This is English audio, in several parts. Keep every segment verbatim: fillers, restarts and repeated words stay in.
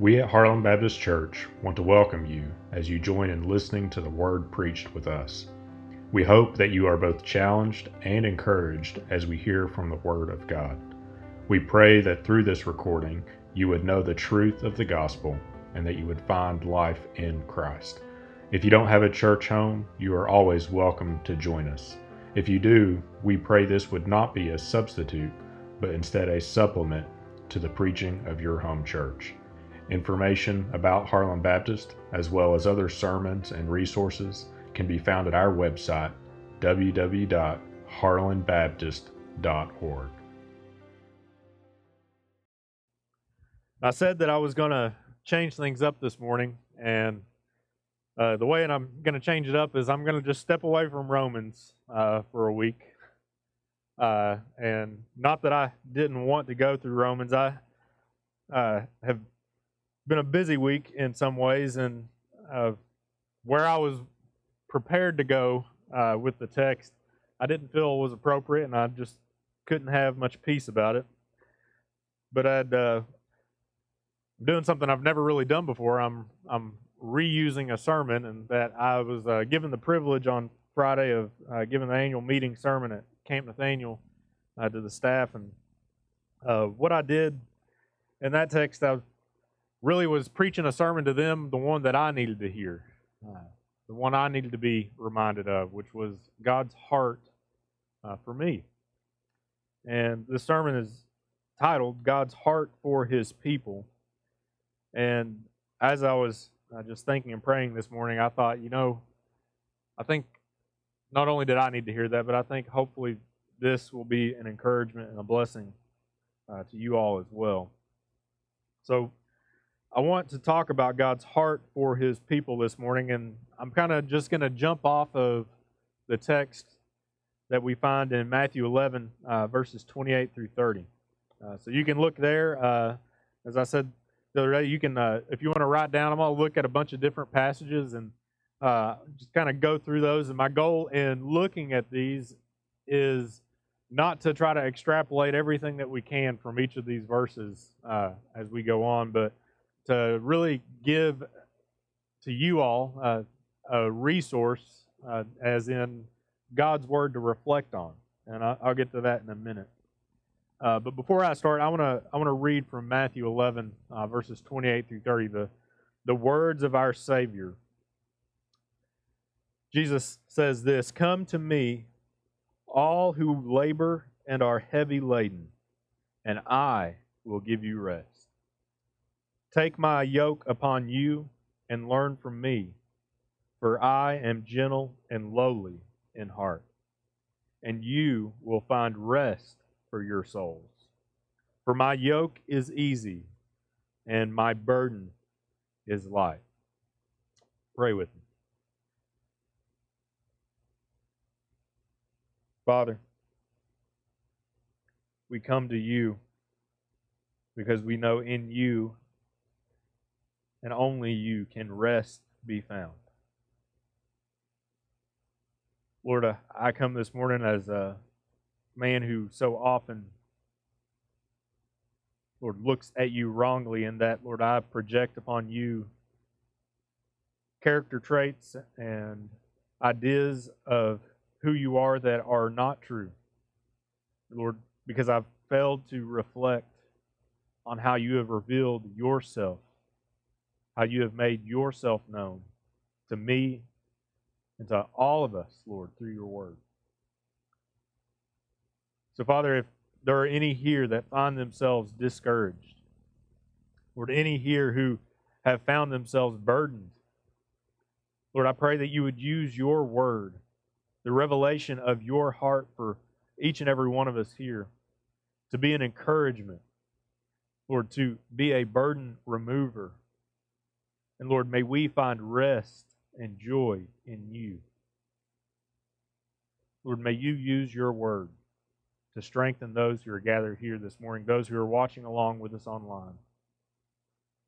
We at Harlan Baptist Church want to welcome you as you join in listening to the word preached with us. We hope that you are both challenged and encouraged as we hear from the Word of God. We pray that through this recording, you would know the truth of the gospel and that you would find life in Christ. If you don't have a church home, you are always welcome to join us. If you do, we pray this would not be a substitute, but instead a supplement to the preaching of your home church. Information about Harlan Baptist, as well as other sermons and resources, can be found at our website, w w w dot harlan baptist dot org. I said that I was going to change things up this morning, and uh, the way that I'm going to change it up is I'm going to just step away from Romans uh, for a week. Uh, and not that I didn't want to go through Romans. I uh, have been a busy week in some ways, and uh, where I was prepared to go uh, with the text, I didn't feel was appropriate, and I just couldn't have much peace about it. But I'd uh, doing something I've never really done before. I'm I'm reusing a sermon, and that I was uh, given the privilege on Friday of uh, giving the annual meeting sermon at Camp Nathaniel uh, to the staff, and uh, what I did in that text, I was really was preaching a sermon to them, the one that I needed to hear, uh, the one I needed to be reminded of, which was God's heart uh, for me. And this sermon is titled, God's Heart for His People. And as I was uh, just thinking and praying this morning, I thought, you know, I think not only did I need to hear that, but I think hopefully this will be an encouragement and a blessing uh, to you all as well. So I want to talk about God's heart for His people this morning, and I'm kind of just going to jump off of the text that we find in Matthew eleven, uh, verses twenty-eight through thirty. Uh, so you can look there. Uh, as I said the other day, you can, uh, if you want to write down, I'm going to look at a bunch of different passages and uh, just kind of go through those. And my goal in looking at these is not to try to extrapolate everything that we can from each of these verses uh, as we go on, but to really give to you all uh, a resource, uh, as in God's Word to reflect on. And I'll, I'll get to that in a minute. Uh, but before I start, I want to I want to read from Matthew eleven, uh, verses twenty-eight through thirty, the, the words of our Savior. Jesus says this, "Come to me, all who labor and are heavy laden, and I will give you rest. Take my yoke upon you and learn from me, for I am gentle and lowly in heart, and you will find rest for your souls. For my yoke is easy and my burden is light." Pray with me. Father, we come to you because we know in you and only you can rest be found. Lord, uh, I come this morning as a man who so often, Lord, looks at you wrongly, in that, Lord, I project upon you character traits and ideas of who you are that are not true. Lord, because I've failed to reflect on how you have revealed yourself, how you have made yourself known to me and to all of us, Lord, through your word. So, Father, if there are any here that find themselves discouraged, Lord, any here who have found themselves burdened, Lord, I pray that you would use your word, the revelation of your heart for each and every one of us here, to be an encouragement, Lord, to be a burden remover. And Lord, may we find rest and joy in you. Lord, may you use your word to strengthen those who are gathered here this morning, those who are watching along with us online.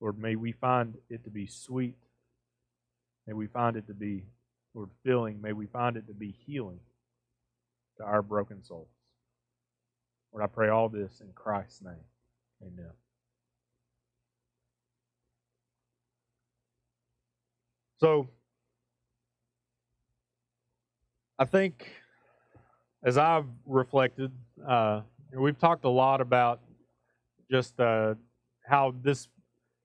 Lord, may we find it to be sweet. May we find it to be, Lord, filling. May we find it to be healing to our broken souls. Lord, I pray all this in Christ's name. Amen. So I think as I've reflected, uh, we've talked a lot about just uh, how this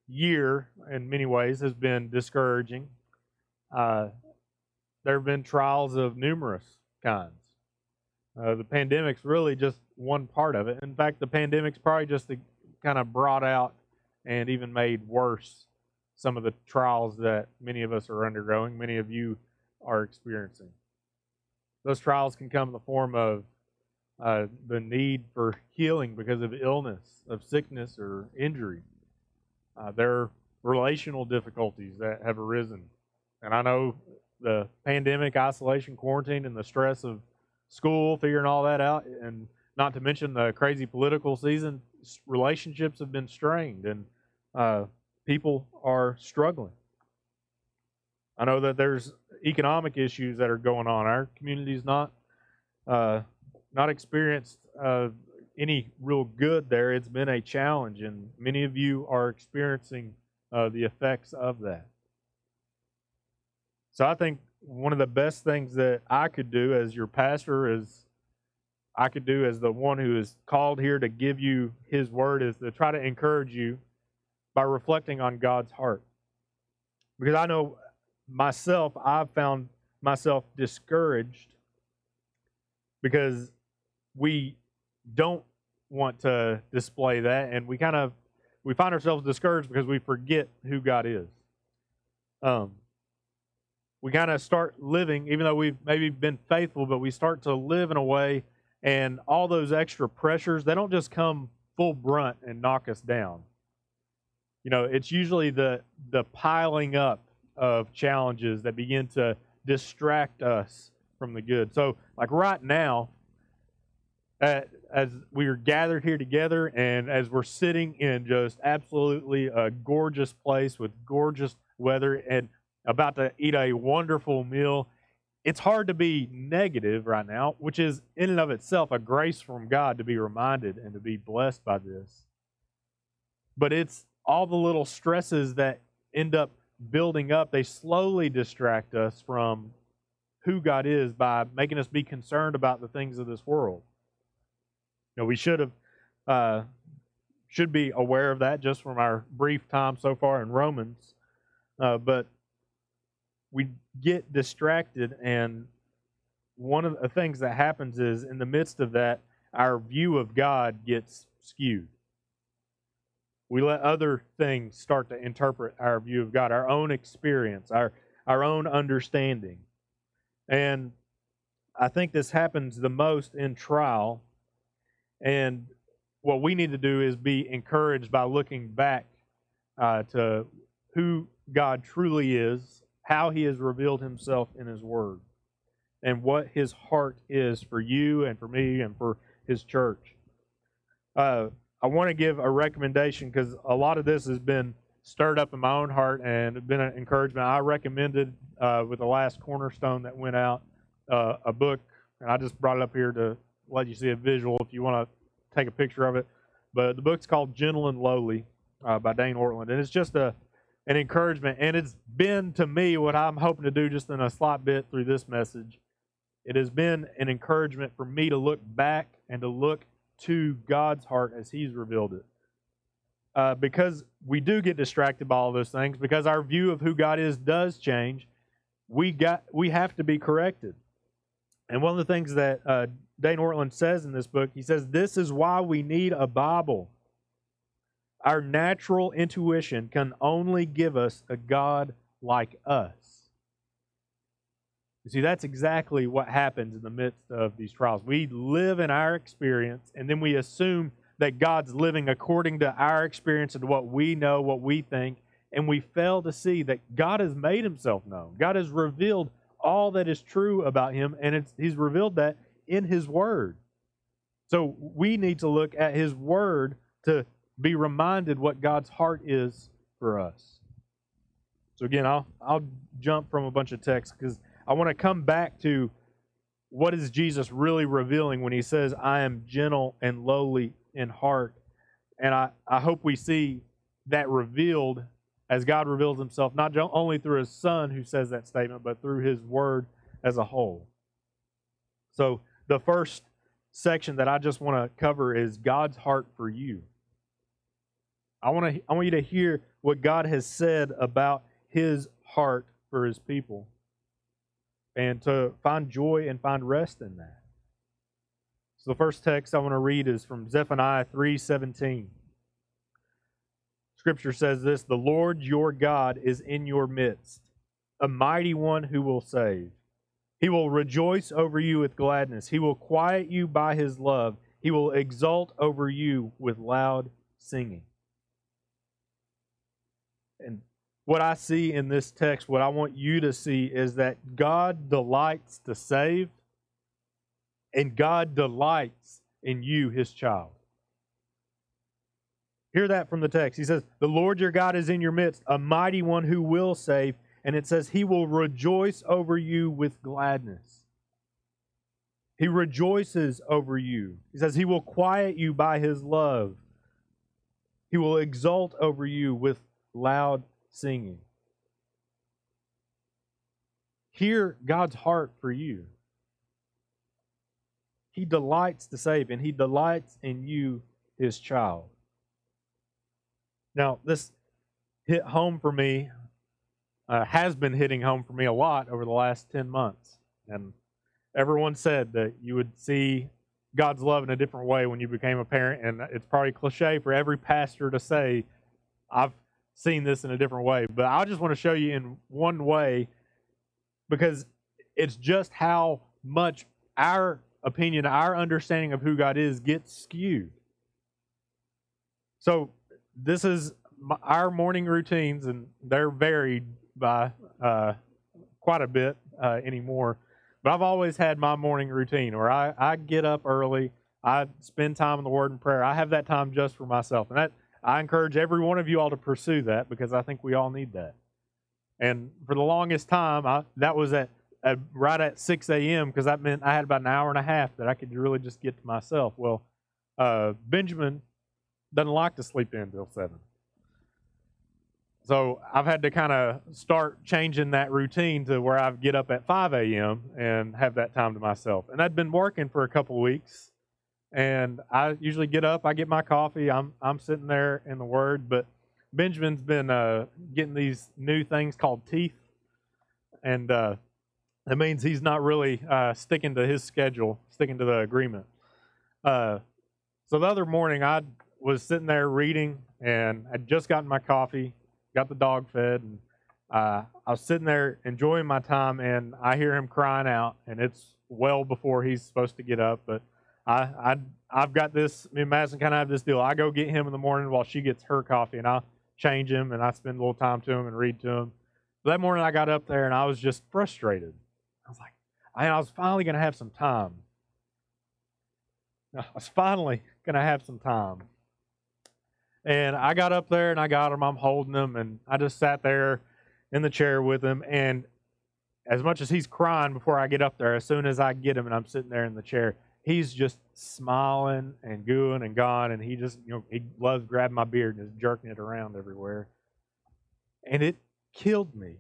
year in many ways has been discouraging. Uh, there have been trials of numerous kinds. Uh, the pandemic's really just one part of it. In fact, the pandemic's probably just kind of brought out and even made worse some of the trials that many of us are undergoing, many of you are experiencing. Those trials can come in the form of uh, the need for healing because of illness, of sickness or injury. Uh, there are relational difficulties that have arisen. And I know the pandemic, isolation, quarantine, and the stress of school, figuring all that out, and not to mention the crazy political season, relationships have been strained, and uh, people are struggling. I know that there's economic issues that are going on. Our community's not uh, not experienced uh, any real good there. It's been a challenge, and many of you are experiencing uh, the effects of that. So I think one of the best things that I could do as your pastor, is I could do as the one who is called here to give you his word, is to try to encourage you by reflecting on God's heart. Because I know myself, I've found myself discouraged because we don't want to display that, and we kind of we find ourselves discouraged because we forget who God is. Um, we kind of start living, even though we've maybe been faithful, but we start to live in a way, and all those extra pressures, they don't just come full brunt and knock us down. You know, it's usually the the piling up of challenges that begin to distract us from the good. So, like right now, at, as we are gathered here together, and as we're sitting in just absolutely a gorgeous place with gorgeous weather and about to eat a wonderful meal, it's hard to be negative right now, which is in and of itself a grace from God to be reminded and to be blessed by this. But it's all the little stresses that end up building up. They slowly distract us from who God is by making us be concerned about the things of this world. You know, we should have uh, should be aware of that just from our brief time so far in Romans, uh, but we get distracted, and one of the things that happens is in the midst of that, our view of God gets skewed. We let other things start to interpret our view of God, our own experience, our, our own understanding. And I think this happens the most in trial, and what we need to do is be encouraged by looking back uh, to who God truly is, how he has revealed himself in his word, and what his heart is for you and for me and for his church. Uh, I want to give a recommendation because a lot of this has been stirred up in my own heart and been an encouragement. I recommended uh, with the last Cornerstone that went out uh, a book, and I just brought it up here to let you see a visual if you want to take a picture of it. But the book's called Gentle and Lowly uh, by Dane Ortlund, and it's just a and encouragement, and it's been to me what I'm hoping to do just in a slight bit through this message. It has been an encouragement for me to look back and to look to God's heart as he's revealed it. Uh, because we do get distracted by all those things, because our view of who God is does change, we got we have to be corrected. And one of the things that uh, Dane Ortlund says in this book, he says, this is why we need a Bible. Our natural intuition can only give us a God like us. You see, that's exactly what happens in the midst of these trials. We live in our experience, and then we assume that God's living according to our experience and what we know, what we think, and we fail to see that God has made himself known. God has revealed all that is true about him, and it's, he's revealed that in his word. So we need to look at his word to be reminded what God's heart is for us. So again, I'll I'll jump from a bunch of texts because I want to come back to what is Jesus really revealing when he says, I am gentle and lowly in heart. And I, I hope we see that revealed as God reveals himself, not only through his son who says that statement, but through his word as a whole. So the first section that I just want to cover is God's heart for you. I want to I want you to hear what God has said about his heart for his people and to find joy and find rest in that. So the first text I want to read is from Zephaniah three seventeen. Scripture says this, "The Lord your God is in your midst, a mighty one who will save. He will rejoice over you with gladness. He will quiet you by his love. He will exult over you with loud singing." And what I see in this text, what I want you to see, is that God delights to save, and God delights in you, his child. Hear that from the text. He says, "The Lord your God is in your midst, a mighty one who will save." And it says, "He will rejoice over you with gladness." He rejoices over you. He says, "He will quiet you by his love. He will exult over you with loud singing." Hear God's heart for you. He delights to save, and he delights in you, his child. Now, this hit home for me, uh, has been hitting home for me a lot over the last ten months. And everyone said that you would see God's love in a different way when you became a parent. And it's probably cliche for every pastor to say, "I've seen this in a different way." But I just want to show you in one way, because it's just how much our opinion, our understanding of who God is gets skewed. So this is my, our morning routines, and they're varied by uh, quite a bit uh, anymore. But I've always had my morning routine where I, I get up early, I spend time in the Word and prayer. I have that time just for myself. And that, I encourage every one of you all to pursue that, because I think we all need that. And for the longest time, I, that was at, at right at six a.m. because that meant I had about an hour and a half that I could really just get to myself. Well, uh, Benjamin doesn't like to sleep in till seven. So I've had to kind of start changing that routine to where I get up at five a.m. and have that time to myself. And I'd been working for a couple of weeks, and I usually get up, I get my coffee, I'm I'm sitting there in the Word. But Benjamin's been uh, getting these new things called teeth, and uh, that means he's not really uh, sticking to his schedule, sticking to the agreement. Uh, so the other morning, I was sitting there reading, and I'd just gotten my coffee, got the dog fed, and uh, I was sitting there enjoying my time, and I hear him crying out, and it's well before he's supposed to get up. But I, I, I've got this, me and Madison kind of have this deal. I go get him in the morning while she gets her coffee, and I'll change him, and I spend a little time to him and read to him. But that morning I got up there, and I was just frustrated. I was like, I, I was finally going to have some time. I was finally going to have some time. And I got up there, and I got him. I'm holding him, and I just sat there in the chair with him. And as much as he's crying before I get up there, as soon as I get him and I'm sitting there in the chair, he's just smiling and gooing and gone, and he just, you know, he loves grabbing my beard and just jerking it around everywhere. And it killed me,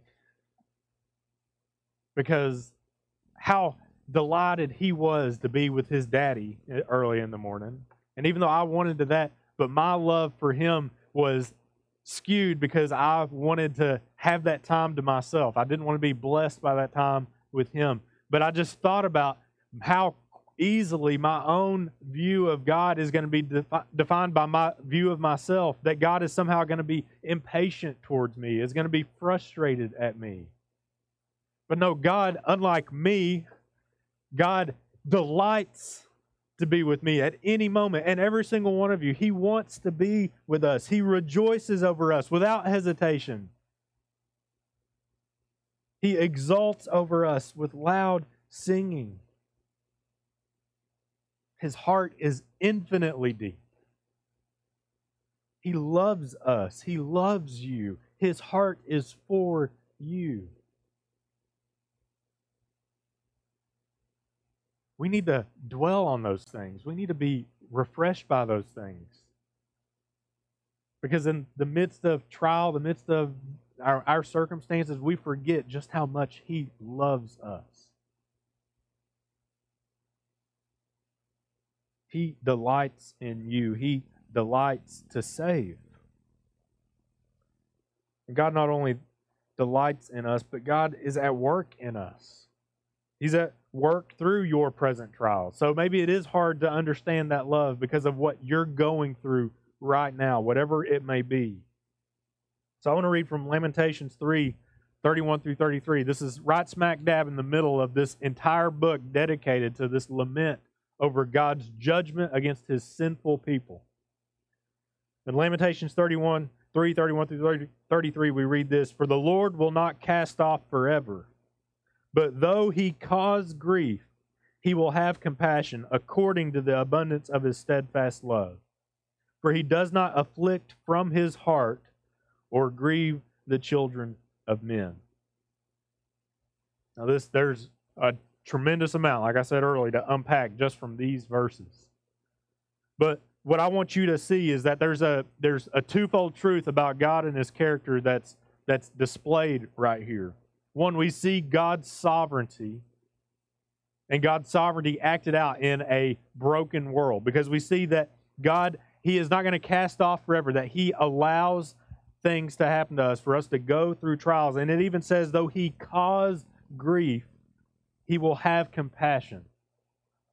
because how delighted he was to be with his daddy early in the morning. And even though I wanted to that, but my love for him was skewed because I wanted to have that time to myself. I didn't want to be blessed by that time with him. But I just thought about how easily my own view of God is going to be defi- defined by my view of myself, that God is somehow going to be impatient towards me, is going to be frustrated at me. But no, God, unlike me, God delights to be with me at any moment, and every single one of you. He wants to be with us. He rejoices over us without hesitation. He exults over us with loud singing. His heart is infinitely deep. He loves us. He loves you. His heart is for you. We need to dwell on those things. We need to be refreshed by those things. Because in the midst of trial, the midst of our, our circumstances, we forget just how much He loves us. He delights in you. He delights to save. And God not only delights in us, but God is at work in us. He's at work through your present trials. So maybe it is hard to understand that love because of what you're going through right now, whatever it may be. So I want to read from Lamentations three, thirty-one through thirty-three. This is right smack dab in the middle of this entire book dedicated to this lament over God's judgment against His sinful people. In Lamentations thirty-one, three, thirty-one through thirty-three, we read this, "For the Lord will not cast off forever, but though He cause grief, He will have compassion according to the abundance of His steadfast love. For He does not afflict from His heart or grieve the children of men." Now this, there's a tremendous amount, like I said earlier, to unpack just from these verses. But what I want you to see is that there's a there's a twofold truth about God and His character that's that's displayed right here. One, we see God's sovereignty, and God's sovereignty acted out in a broken world, because we see that God, He is not going to cast off forever, that He allows things to happen to us, for us to go through trials. And it even says, though He caused grief, He will have compassion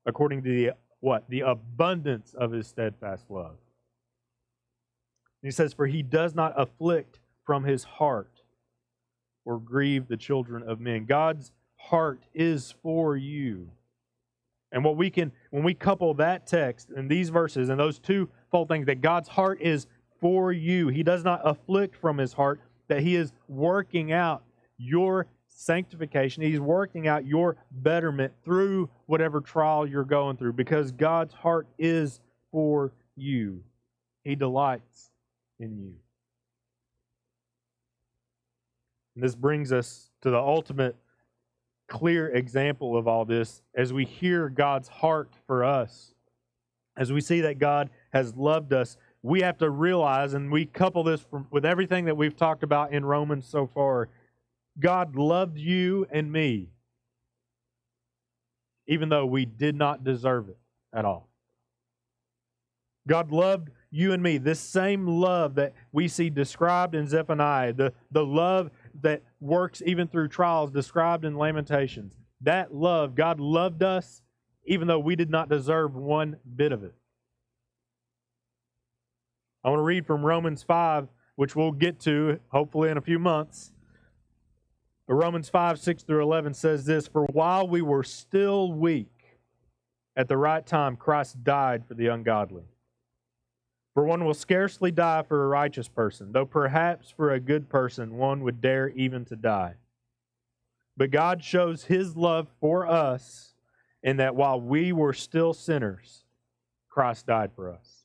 according to the what? The abundance of His steadfast love. And He says, for He does not afflict from His heart or grieve the children of men. God's heart is for you. And what we can, when we couple that text and these verses and those twofold things, that God's heart is for you, He does not afflict from His heart, that He is working out your sanctification. He's working out your betterment through whatever trial you're going through, because God's heart is for you. He delights in you. And this brings us to the ultimate clear example of all this as we hear God's heart for us. As we see that God has loved us, we have to realize, and we couple this from, with everything that we've talked about in Romans so far, God loved you and me, even though we did not deserve it at all. God loved you and me. This same love that we see described in Zephaniah, the, the love that works even through trials described in Lamentations, that love, God loved us even though we did not deserve one bit of it. I want to read from Romans five, which we'll get to hopefully in a few months. But Romans five, six through eleven says this, "For while we were still weak, at the right time Christ died for the ungodly. For one will scarcely die for a righteous person, though perhaps for a good person one would dare even to die. But God shows His love for us in that while we were still sinners, Christ died for us.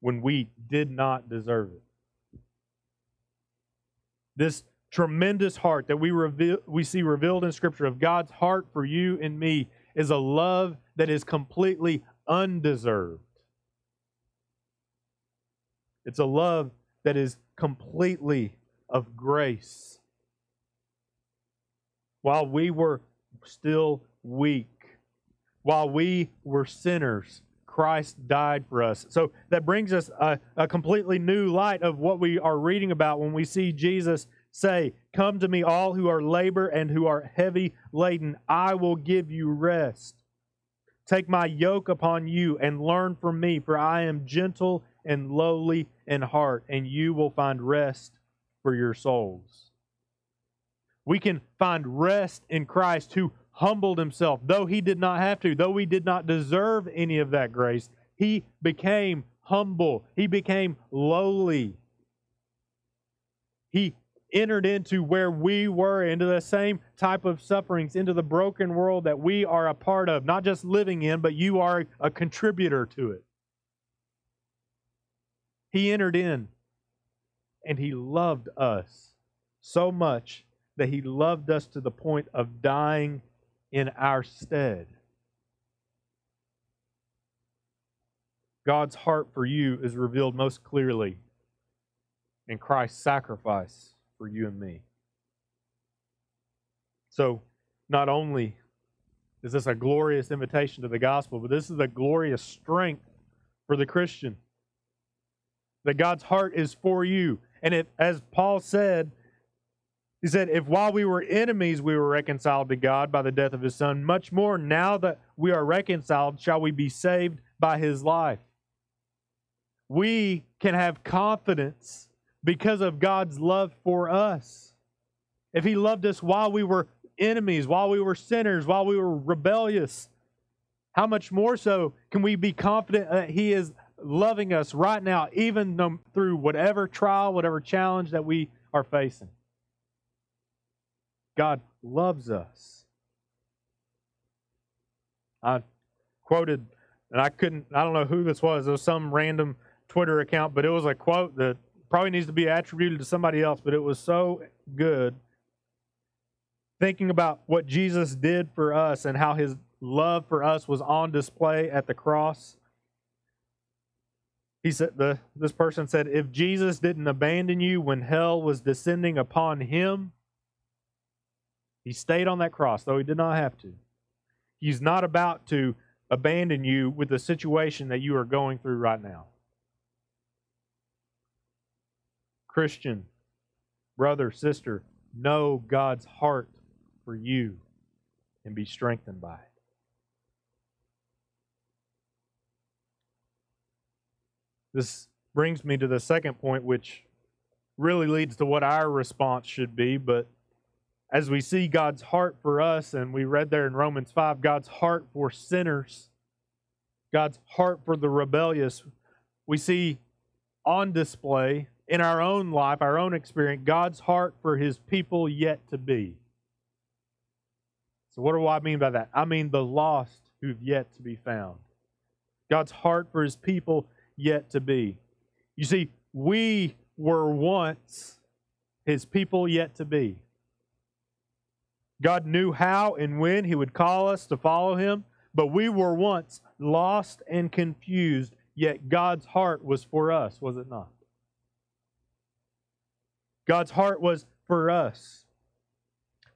when we did not deserve it. This tremendous heart that we reveal, we see revealed in Scripture, of God's heart for you and me, is a love that is completely undeserved. It's a love that is completely of grace. While we were still weak, while we were sinners, Christ died for us. So that brings us a, a completely new light of what we are reading about when we see Jesus say, "Come to me, all who are labor and who are heavy laden. I will give you rest. Take my yoke upon you and learn from me, for I am gentle and lowly in heart, and you will find rest for your souls." We can find rest in Christ, who humbled Himself, though He did not have to, though we did not deserve any of that grace. He became humble. He became lowly. He entered into where we were, into the same type of sufferings, into the broken world that we are a part of, not just living in, but you are a contributor to it. He entered in, and He loved us so much that He loved us to the point of dying in our stead. God's heart for you is revealed most clearly in Christ's sacrifice for you and me. So, not only is this a glorious invitation to the gospel, but this is a glorious strength for the Christian. That God's heart is for you. And if, as Paul said, he said, if while we were enemies we were reconciled to God by the death of His Son, much more now that we are reconciled shall we be saved by His life. We can have confidence because of God's love for us. If He loved us while we were enemies, while we were sinners, while we were rebellious, how much more so can we be confident that He is loving us right now, even through whatever trial, whatever challenge that we are facing. God loves us. I quoted, and I couldn't, I don't know who this was. It was some random Twitter account, but it was a quote that probably needs to be attributed to somebody else, but it was so good. Thinking about what Jesus did for us and how His love for us was on display at the cross. He said, the, this person said, if Jesus didn't abandon you when hell was descending upon Him, He stayed on that cross, though He did not have to. He's not about to abandon you with the situation that you are going through right now. Christian, brother, sister, know God's heart for you and be strengthened by it. This brings me to the second point, which really leads to what our response should be. But as we see God's heart for us, and we read there in Romans five, God's heart for sinners, God's heart for the rebellious, we see on display in our own life, our own experience, God's heart for His people yet to be. So what do I mean by that? I mean the lost who've yet to be found. God's heart for His people yet to be. You see, we were once His people yet to be. God knew how and when He would call us to follow Him, but we were once lost and confused, yet God's heart was for us, was it not? God's heart was for us.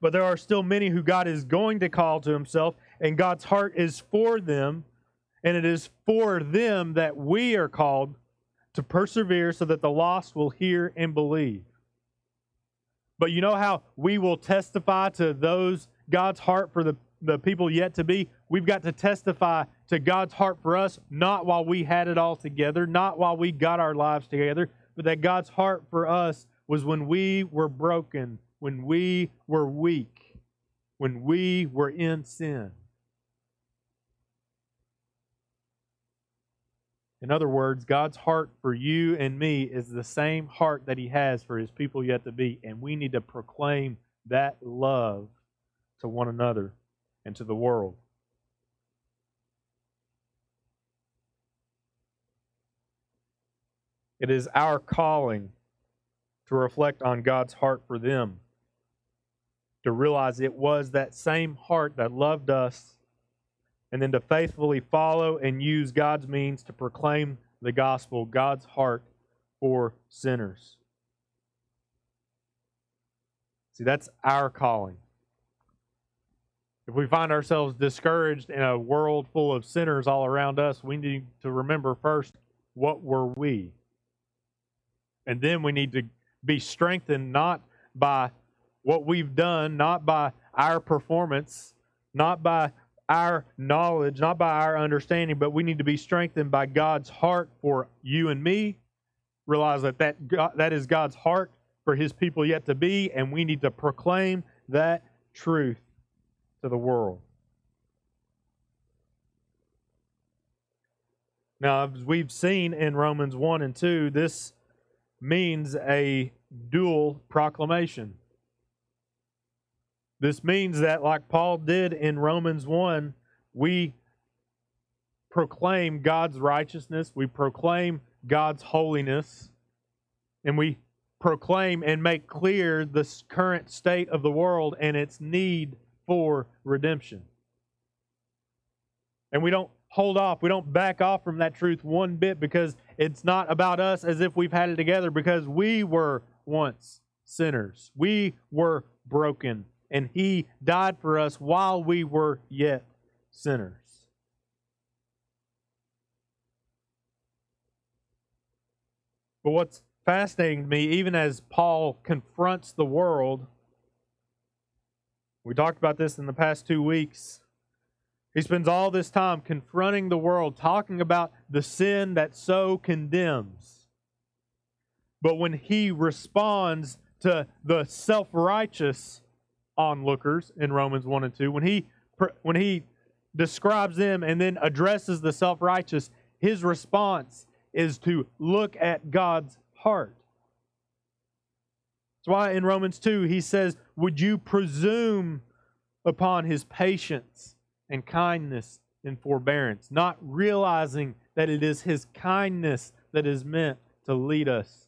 But there are still many who God is going to call to Himself, and God's heart is for them. And it is for them that we are called to persevere so that the lost will hear and believe. But you know how we will testify to those God's heart for the, the people yet to be? We've got to testify to God's heart for us, not while we had it all together, not while we got our lives together, but that God's heart for us was when we were broken, when we were weak, when we were in sin. In other words, God's heart for you and me is the same heart that He has for His people yet to be, and we need to proclaim that love to one another and to the world. It is our calling to reflect on God's heart for them, to realize it was that same heart that loved us, and then to faithfully follow and use God's means to proclaim the gospel, God's heart for sinners. See, that's our calling. If we find ourselves discouraged in a world full of sinners all around us, we need to remember first, what were we? And then we need to be strengthened not by what we've done, not by our performance, not by our knowledge, not by our understanding, but we need to be strengthened by God's heart for you and me. Realize that that, God, that is God's heart for His people yet to be, and we need to proclaim that truth to the world. Now, as we've seen in Romans one and two, this means a dual proclamation. This means that, like Paul did in Romans one, we proclaim God's righteousness, we proclaim God's holiness, and we proclaim and make clear the current state of the world and its need for redemption. And we don't hold off, we don't back off from that truth one bit, because it's not about us as if we've had it together, because we were once sinners. We were broken, and He died for us while we were yet sinners. But what's fascinating to me, even as Paul confronts the world, we talked about this in the past two weeks, he spends all this time confronting the world, talking about the sin that so condemns. But when he responds to the self-righteous onlookers in Romans one and two, when he when he describes them and then addresses the self-righteous, his response is to look at God's heart. That's why in Romans two he says, "Would you presume upon His patience and kindness and forbearance," not realizing that it is His kindness that is meant to lead us,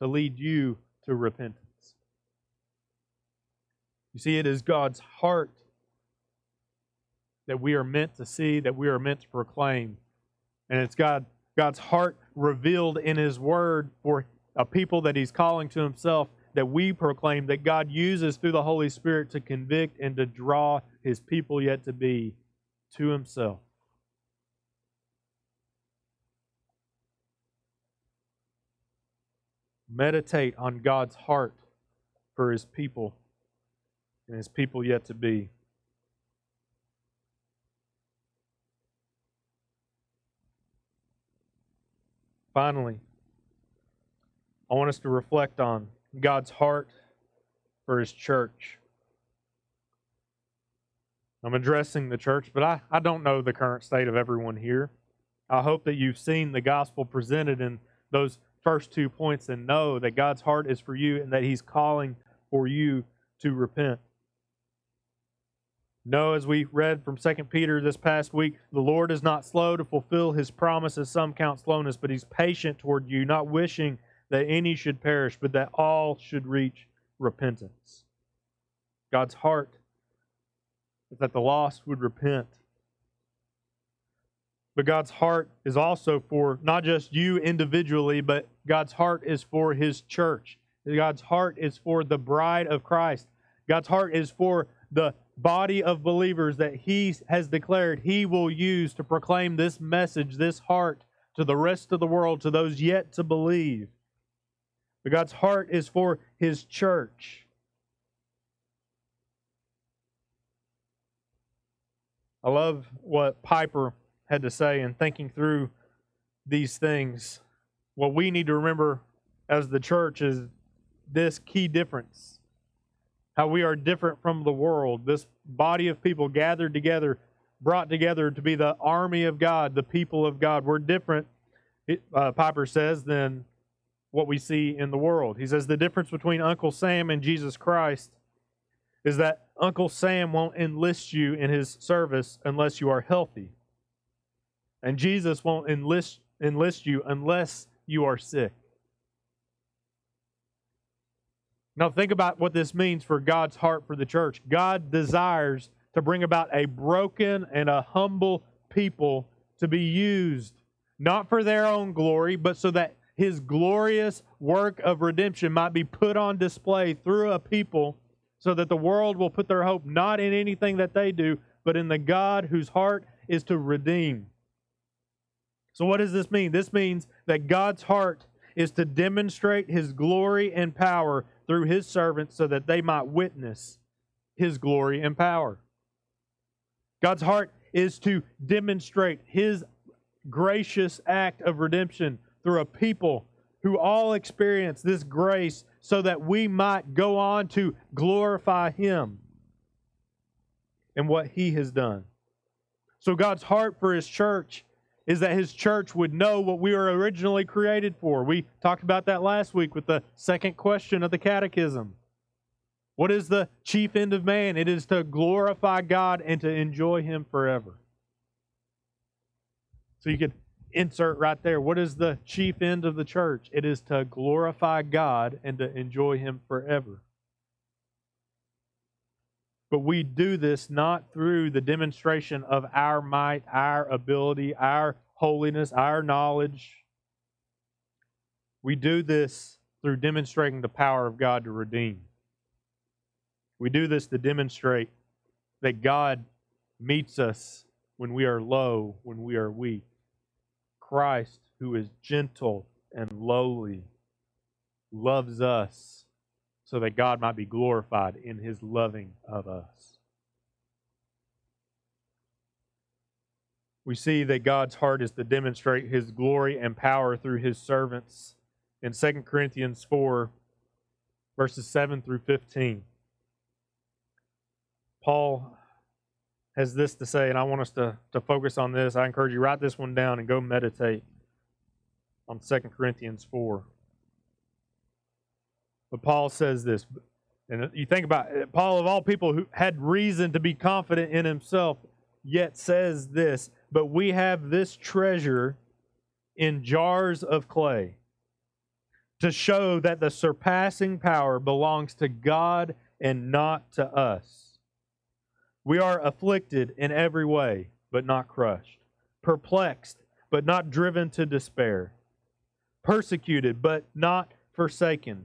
to lead you to repentance. You see, it is God's heart that we are meant to see, that we are meant to proclaim. And it's God, God's heart revealed in His Word for a people that He's calling to Himself, that we proclaim, that God uses through the Holy Spirit to convict and to draw His people yet to be to Himself. Meditate on God's heart for His people and His people yet to be. Finally, I want us to reflect on God's heart for His church. I'm addressing the church, but I, I don't know the current state of everyone here. I hope that you've seen the gospel presented in those first two points and know that God's heart is for you and that He's calling for you to repent. No, as we read from Second Peter this past week, the Lord is not slow to fulfill His promises, some count slowness, but He's patient toward you, not wishing that any should perish, but that all should reach repentance. God's heart is that the lost would repent. But God's heart is also for not just you individually, but God's heart is for His church. God's heart is for the bride of Christ. God's heart is for the body of believers that He has declared He will use to proclaim this message, this heart, to the rest of the world, to those yet to believe. But God's heart is for His church. I love what Piper had to say in thinking through these things. What we need to remember as the church is this key difference. How we are different from the world. This body of people gathered together, brought together to be the army of God, the people of God. We're different, uh, Piper says, than what we see in the world. He says the difference between Uncle Sam and Jesus Christ is that Uncle Sam won't enlist you in his service unless you are healthy. And Jesus won't enlist, enlist you unless you are sick. Now think about what this means for God's heart for the church. God desires to bring about a broken and a humble people to be used, not for their own glory, but so that His glorious work of redemption might be put on display through a people, so that the world will put their hope not in anything that they do, but in the God whose heart is to redeem. So what does this mean? This means that God's heart is to demonstrate His glory and power through His servants so that they might witness His glory and power. God's heart is to demonstrate His gracious act of redemption through a people who all experience this grace so that we might go on to glorify Him and what He has done. So God's heart for His church is that his church would know what we were originally created for. We talked about that last week with the second question of the catechism. What is the chief end of man? It is to glorify God and to enjoy him forever. So you could insert right there, what is the chief end of the church? It is to glorify God and to enjoy him forever. But we do this not through the demonstration of our might, our ability, our holiness, our knowledge. We do this through demonstrating the power of God to redeem. We do this to demonstrate that God meets us when we are low, when we are weak. Christ, who is gentle and lowly, loves us, so that God might be glorified in his loving of us. We see that God's heart is to demonstrate his glory and power through his servants in Second Corinthians four, verses seven through fifteen. Paul has this to say, and I want us to, to focus on this. I encourage you to write this one down and go meditate on Second Corinthians four. But Paul says this, and you think about it, Paul of all people who had reason to be confident in himself, yet says this, but we have this treasure in jars of clay to show that the surpassing power belongs to God and not to us. We are afflicted in every way, but not crushed, perplexed, but not driven to despair, persecuted, but not forsaken,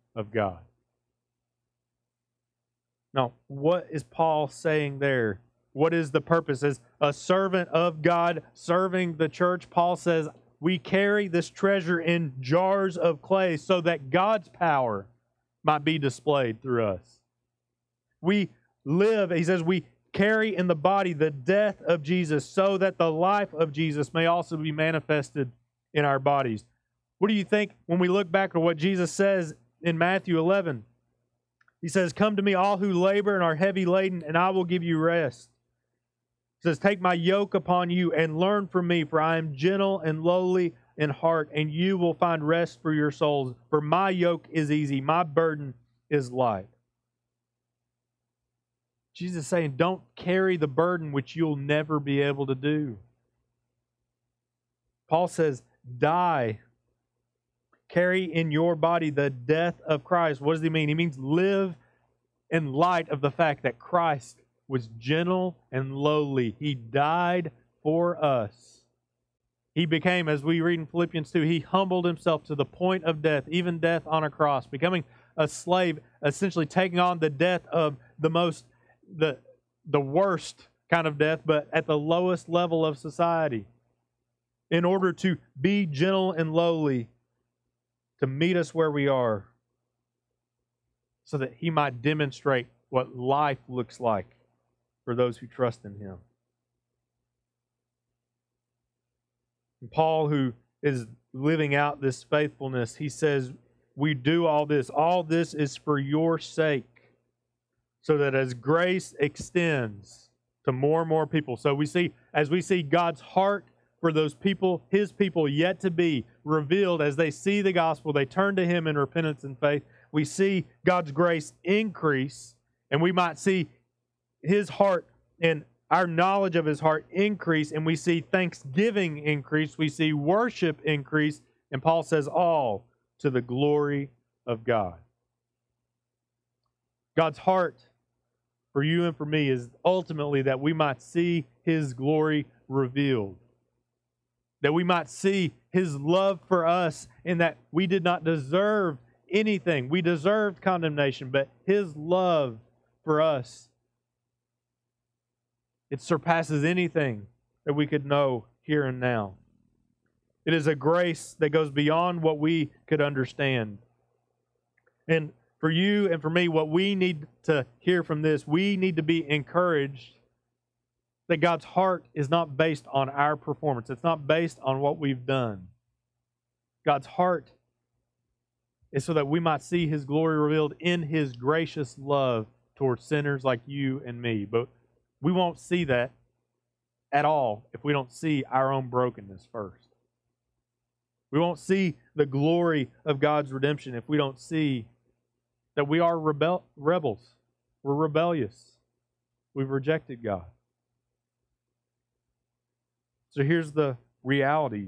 of God. Now, what is Paul saying there? What is the purpose? As a servant of God serving the church, Paul says, we carry this treasure in jars of clay so that God's power might be displayed through us. We live, he says, we carry in the body the death of Jesus so that the life of Jesus may also be manifested in our bodies. What do you think when we look back at what Jesus says in Matthew eleven, he says, come to me all who labor and are heavy laden, and I will give you rest. He says, take my yoke upon you and learn from me, for I am gentle and lowly in heart, and you will find rest for your souls. For my yoke is easy, my burden is light. Jesus is saying, don't carry the burden which you'll never be able to do. Paul says, die. Carry in your body the death of Christ. What does he mean? He means live in light of the fact that Christ was gentle and lowly. He died for us. He became, as we read in Philippians two, he humbled himself to the point of death, even death on a cross, becoming a slave, essentially taking on the death of the most, the, the worst kind of death, but at the lowest level of society, in order to be gentle and lowly, to meet us where we are, so that he might demonstrate what life looks like for those who trust in him. And Paul, who is living out this faithfulness, he says, we do all this. All this is for your sake, so that as grace extends to more and more people. So we see, as we see God's heart for those people, his people yet to be revealed, as they see the gospel, they turn to him in repentance and faith. We see God's grace increase, and we might see his heart and our knowledge of his heart increase, and we see thanksgiving increase, we see worship increase, and Paul says all to the glory of God. God's heart for you and for me is ultimately that we might see His glory revealed, that we might see His love for us in that we did not deserve anything. We deserved condemnation, but His love for us, it surpasses anything that we could know here and now. It is a grace that goes beyond what we could understand. And for you and for me, what we need to hear from this, we need to be encouraged that God's heart is not based on our performance. It's not based on what we've done. God's heart is so that we might see His glory revealed in His gracious love towards sinners like you and me. But we won't see that at all if we don't see our own brokenness first. We won't see the glory of God's redemption if we don't see that we are rebel- rebels. We're rebellious. We've rejected God. So here's the reality.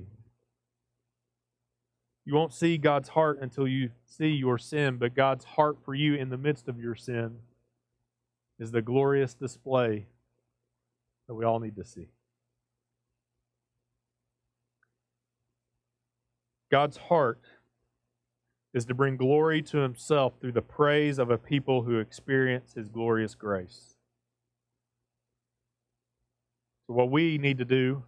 You won't see God's heart until you see your sin, but God's heart for you in the midst of your sin is the glorious display that we all need to see. God's heart is to bring glory to Himself through the praise of a people who experience His glorious grace. So what we need to do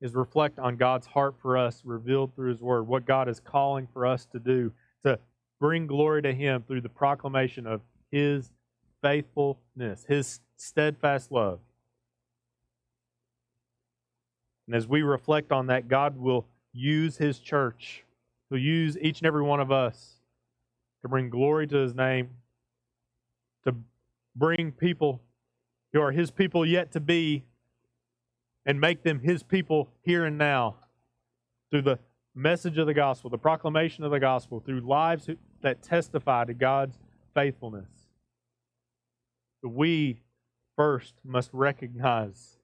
is reflect on God's heart for us revealed through His Word, what God is calling for us to do to bring glory to Him through the proclamation of His faithfulness, His steadfast love. And as we reflect on that, God will use His church. He'll use each and every one of us to bring glory to His name, to bring people who are His people yet to be and make them His people here and now through the message of the gospel, the proclamation of the gospel, through lives who, that testify to God's faithfulness. But we first must recognize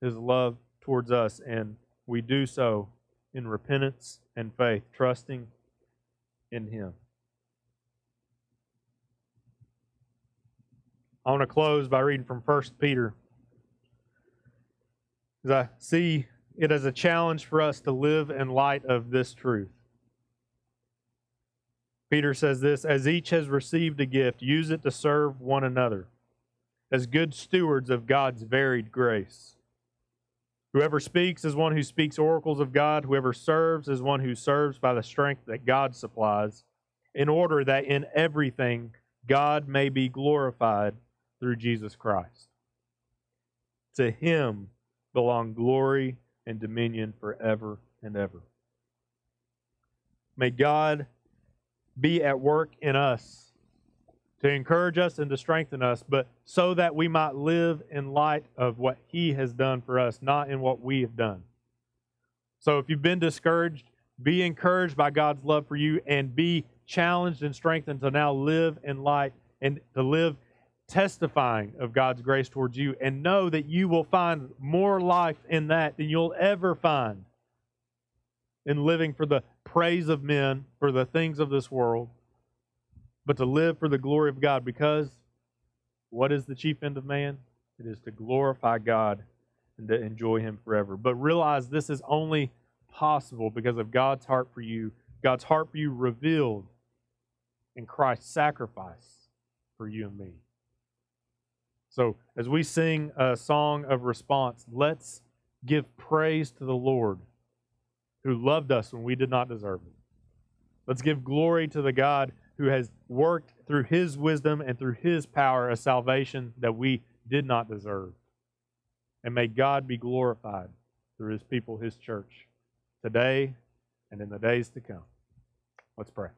His love towards us, and we do so in repentance and faith, trusting in Him. I want to close by reading from First Peter. As I see it as a challenge for us to live in light of this truth. Peter says this, as each has received a gift, use it to serve one another as good stewards of God's varied grace. Whoever speaks is one who speaks oracles of God. Whoever serves is one who serves by the strength that God supplies, in order that in everything God may be glorified through Jesus Christ. To Him belong glory and dominion forever and ever. May God be at work in us to encourage us and to strengthen us, but so that we might live in light of what He has done for us, not in what we have done. So if you've been discouraged, be encouraged by God's love for you and be challenged and strengthened to now live in light and to live testifying of God's grace towards you, and know that you will find more life in that than you'll ever find in living for the praise of men, for the things of this world, but to live for the glory of God, because what is the chief end of man? It is to glorify God and to enjoy Him forever. But realize this is only possible because of God's heart for you, God's heart for you revealed in Christ's sacrifice for you and me. So as we sing a song of response, let's give praise to the Lord who loved us when we did not deserve it. Let's give glory to the God who has worked through His wisdom and through His power a salvation that we did not deserve. And may God be glorified through His people, His church, today and in the days to come. Let's pray.